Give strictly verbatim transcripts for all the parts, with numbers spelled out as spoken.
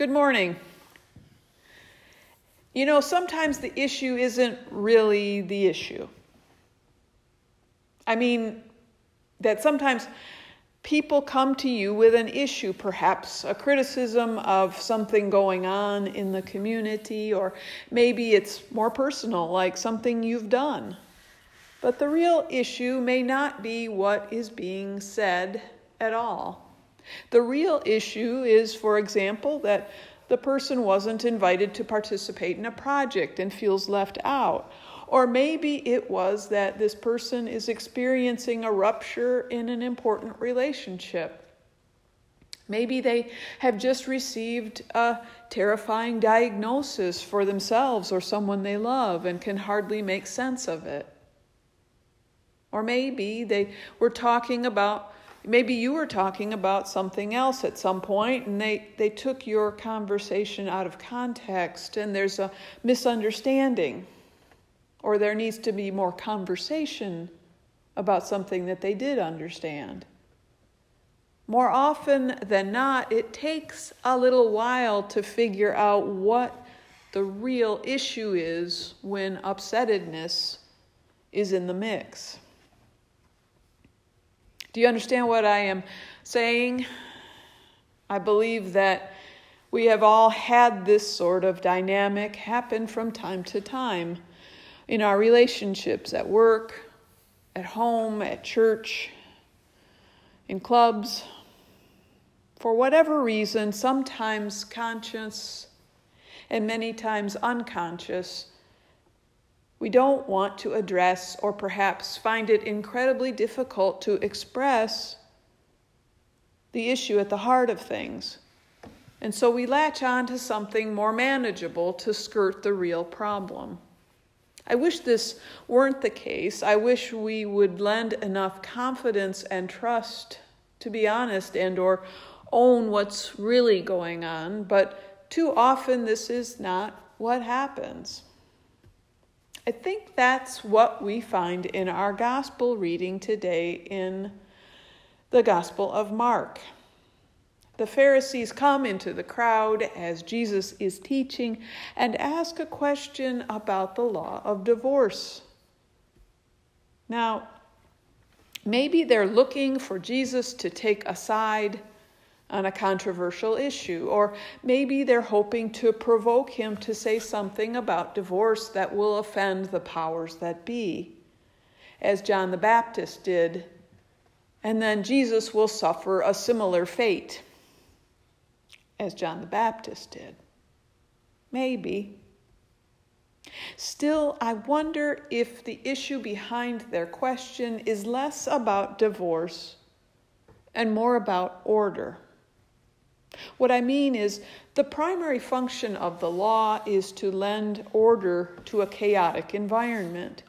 Good morning. You know, sometimes the issue isn't really the issue. I mean, that sometimes people come to you with an issue, perhaps a criticism of something going on in the community, or maybe it's more personal, like something you've done. But the real issue may not be what is being said at all. The real issue is, for example, that the person wasn't invited to participate in a project and feels left out. Or maybe it was that this person is experiencing a rupture in an important relationship. Maybe they have just received a terrifying diagnosis for themselves or someone they love and can hardly make sense of it. Or maybe they were talking about Maybe you were talking about something else at some point, and they, they took your conversation out of context, and there's a misunderstanding, or there needs to be more conversation about something that they did understand. More often than not, it takes a little while to figure out what the real issue is when upsettedness is in the mix. Do you understand what I am saying? I believe that we have all had this sort of dynamic happen from time to time in our relationships, at work, at home, at church, in clubs. For whatever reason, sometimes conscious and many times unconscious, we don't want to address or perhaps find it incredibly difficult to express the issue at the heart of things. And so we latch on to something more manageable to skirt the real problem. I wish this weren't the case. I wish we would lend enough confidence and trust to be honest and or own what's really going on, but too often this is not what happens. I think that's what we find in our gospel reading today in the Gospel of Mark. The Pharisees come into the crowd as Jesus is teaching and ask a question about the law of divorce. Now, maybe they're looking for Jesus to take a side on a controversial issue, or maybe they're hoping to provoke him to say something about divorce that will offend the powers that be, as John the Baptist did, and then Jesus will suffer a similar fate, as John the Baptist did. Maybe. Still, I wonder if the issue behind their question is less about divorce and more about order. What I mean is, the primary function of the law is to lend order to a chaotic environment,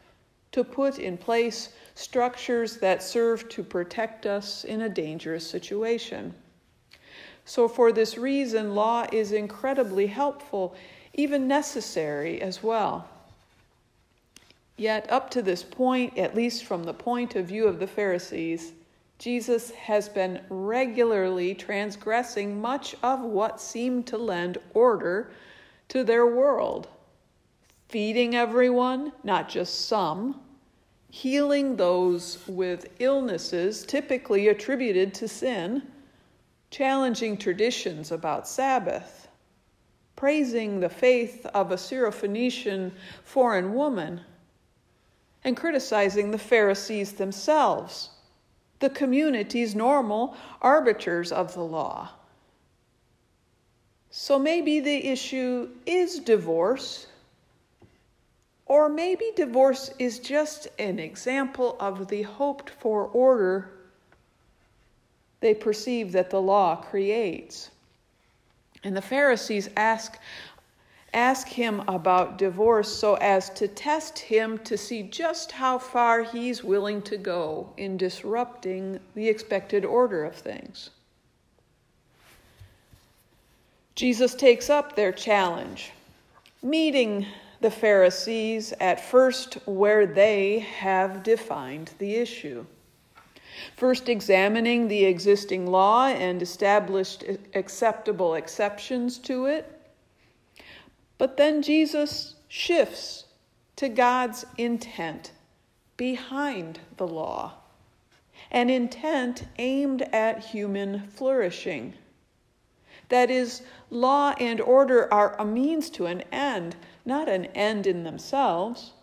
to put in place structures that serve to protect us in a dangerous situation. So for this reason, law is incredibly helpful, even necessary as well. Yet up to this point, at least from the point of view of the Pharisees, Jesus has been regularly transgressing much of what seemed to lend order to their world, feeding everyone, not just some, healing those with illnesses typically attributed to sin, challenging traditions about Sabbath, praising the faith of a Syrophoenician foreign woman, and criticizing the Pharisees themselves, the community's normal arbiters of the law. So maybe the issue is divorce, or maybe divorce is just an example of the hoped-for order they perceive that the law creates. And the Pharisees ask, ask him about divorce so as to test him to see just how far he's willing to go in disrupting the expected order of things. Jesus takes up their challenge, meeting the Pharisees at first where they have defined the issue. First, examining the existing law and established acceptable exceptions to it. But then Jesus shifts to God's intent behind the law, an intent aimed at human flourishing. That is, law and order are a means to an end, not an end in themselves.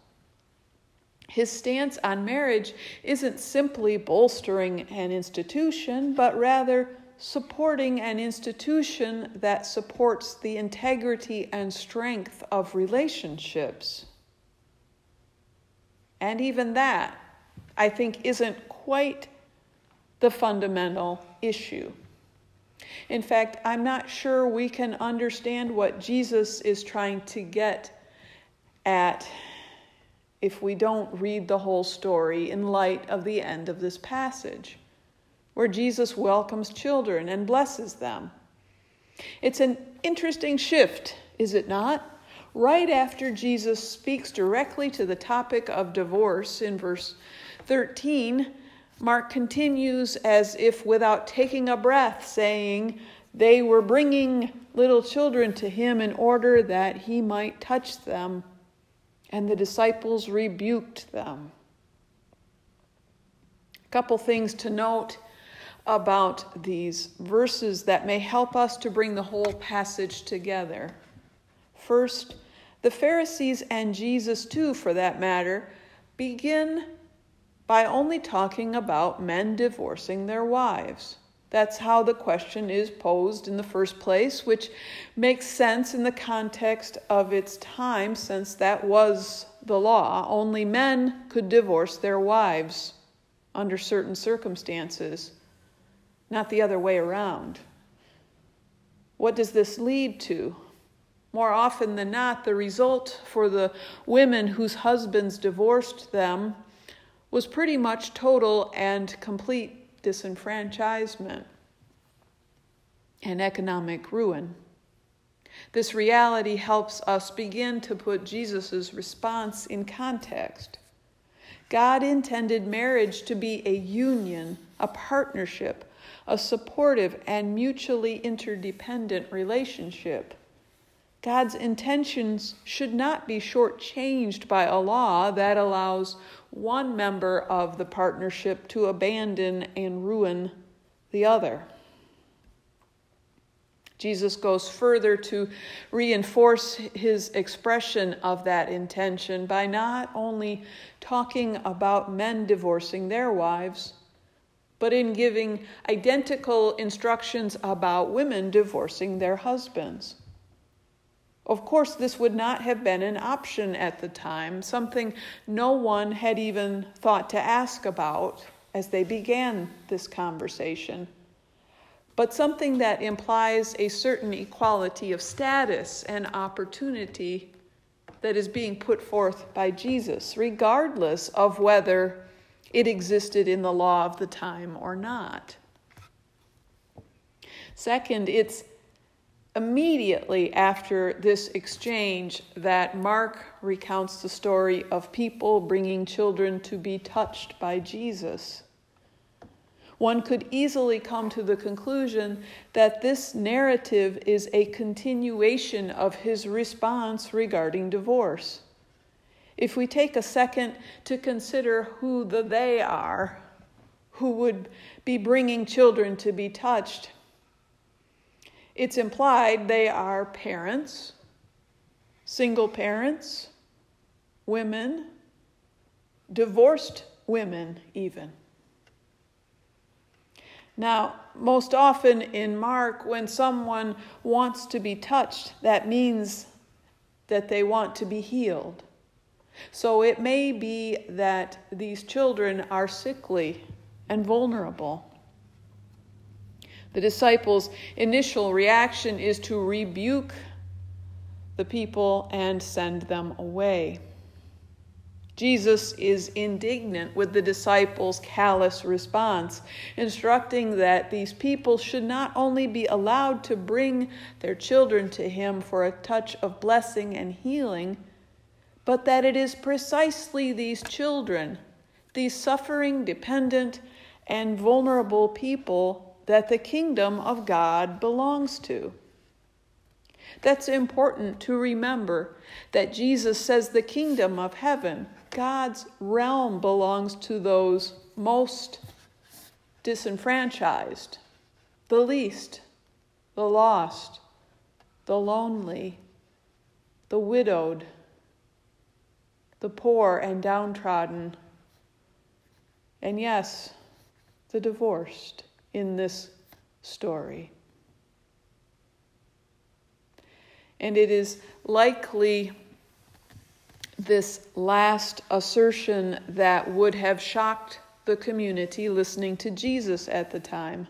His stance on marriage isn't simply bolstering an institution, but rather supporting an institution that supports the integrity and strength of relationships. And even that, I think, isn't quite the fundamental issue. In fact, I'm not sure we can understand what Jesus is trying to get at if we don't read the whole story in light of the end of this passage, where Jesus welcomes children and blesses them. It's an interesting shift, is it not? Right after Jesus speaks directly to the topic of divorce in verse thirteen, Mark continues as if without taking a breath, saying, "They were bringing little children to him in order that he might touch them, and the disciples rebuked them." A couple things to note about these verses that may help us to bring the whole passage together. First, the Pharisees, and Jesus too for that matter, begin by only talking about men divorcing their wives. That's how the question is posed in the first place, which makes sense in the context of its time, since that was the law. Only men could divorce their wives under certain circumstances, not the other way around. What does this lead to? More often than not, the result for the women whose husbands divorced them was pretty much total and complete disenfranchisement and economic ruin. This reality helps us begin to put Jesus' response in context. God intended marriage to be a union, a partnership, a supportive and mutually interdependent relationship. God's intentions should not be shortchanged by a law that allows one member of the partnership to abandon and ruin the other. Jesus goes further to reinforce his expression of that intention by not only talking about men divorcing their wives, but in giving identical instructions about women divorcing their husbands. Of course, this would not have been an option at the time, something no one had even thought to ask about as they began this conversation, but something that implies a certain equality of status and opportunity that is being put forth by Jesus, regardless of whether it existed in the law of the time or not. Second, it's immediately after this exchange that Mark recounts the story of people bringing children to be touched by Jesus. One could easily come to the conclusion that this narrative is a continuation of his response regarding divorce. If we take a second to consider who the they are, who would be bringing children to be touched, it's implied they are parents, single parents, women, divorced women even. Now, most often in Mark, when someone wants to be touched, that means that they want to be healed. So it may be that these children are sickly and vulnerable. The disciples' initial reaction is to rebuke the people and send them away. Jesus is indignant with the disciples' callous response, instructing that these people should not only be allowed to bring their children to him for a touch of blessing and healing, but that it is precisely these children, these suffering, dependent, and vulnerable people that the kingdom of God belongs to. That's important to remember, that Jesus says the kingdom of heaven, God's realm, belongs to those most disenfranchised, the least, the lost, the lonely, the widowed, the poor and downtrodden, and yes, the divorced in this story. And it is likely this last assertion that would have shocked the community listening to Jesus at the time.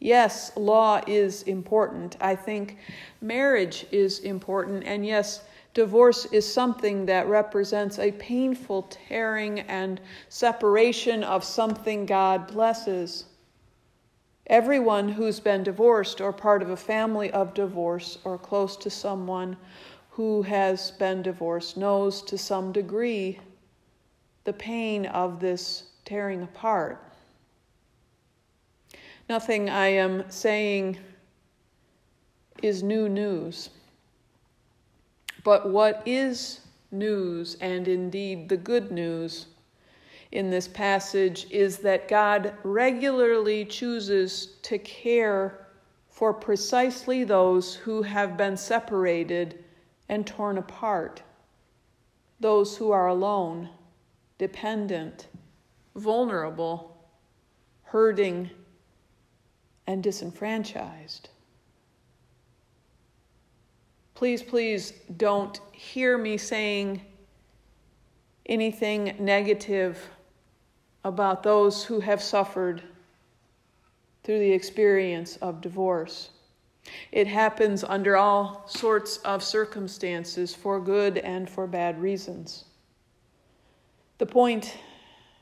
Yes, law is important. I think marriage is important. And yes, divorce is something that represents a painful tearing and separation of something God blesses. Everyone who's been divorced or part of a family of divorce or close to someone who has been divorced knows to some degree the pain of this tearing apart. Nothing I am saying is new news. But what is news, and indeed the good news, in this passage is that God regularly chooses to care for precisely those who have been separated and torn apart, those who are alone, dependent, vulnerable, hurting, and disenfranchised. Please, please don't hear me saying anything negative about those who have suffered through the experience of divorce. It happens under all sorts of circumstances, for good and for bad reasons. The point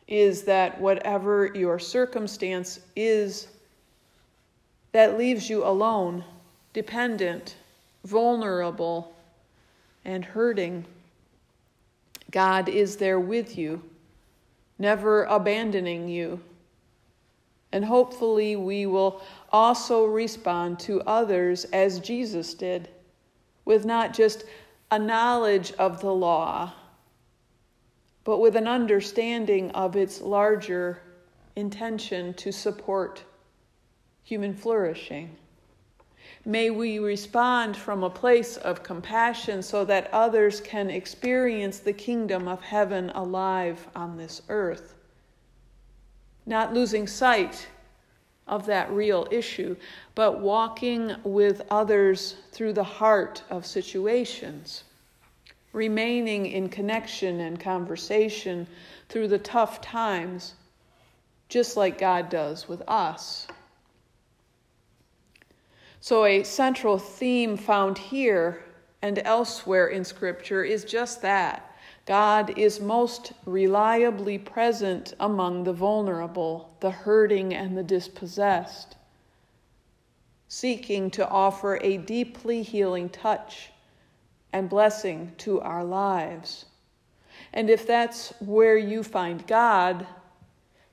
is that whatever your circumstance is, that leaves you alone, dependent, vulnerable, and hurting, God is there with you, never abandoning you. And hopefully we will also respond to others as Jesus did, with not just a knowledge of the law, but with an understanding of its larger intention to support human flourishing. May we respond from a place of compassion so that others can experience the kingdom of heaven alive on this earth, not losing sight of that real issue, but walking with others through the heart of situations, remaining in connection and conversation through the tough times, just like God does with us. So a central theme found here and elsewhere in Scripture is just that. God is most reliably present among the vulnerable, the hurting, and the dispossessed, seeking to offer a deeply healing touch and blessing to our lives. And if that's where you find God,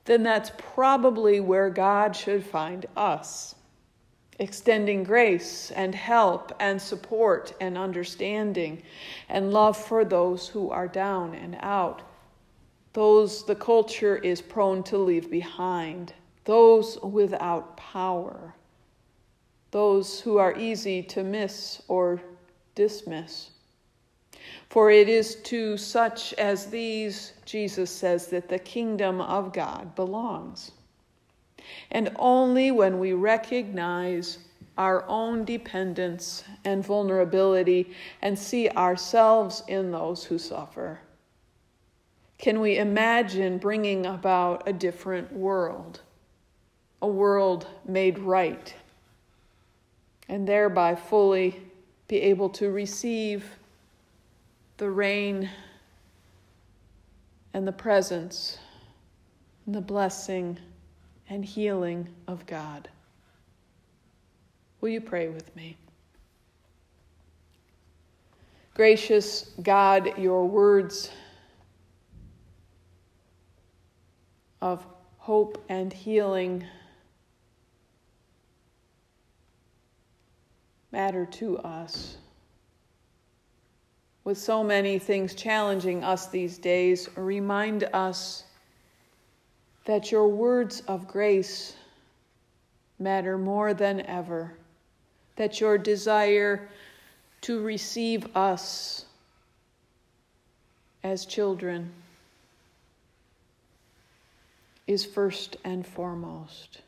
then that's probably where God should find us, extending grace and help and support and understanding and love for those who are down and out, those the culture is prone to leave behind, those without power, those who are easy to miss or dismiss. For it is to such as these, Jesus says, that the kingdom of God belongs. And only when we recognize our own dependence and vulnerability and see ourselves in those who suffer can we imagine bringing about a different world, a world made right, and thereby fully be able to receive the reign and the presence and the blessing and healing of God. Will you pray with me? Gracious God, your words of hope and healing matter to us. With so many things challenging us these days, remind us that your words of grace matter more than ever, that your desire to receive us as children is first and foremost.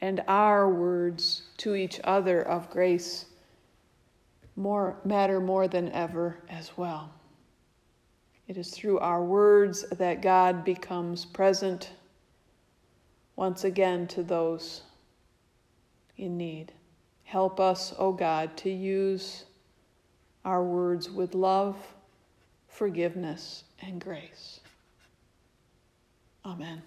And our words to each other of grace more matter more than ever as well. It is through our words that God becomes present once again to those in need. Help us, O God, to use our words with love, forgiveness, and grace. Amen.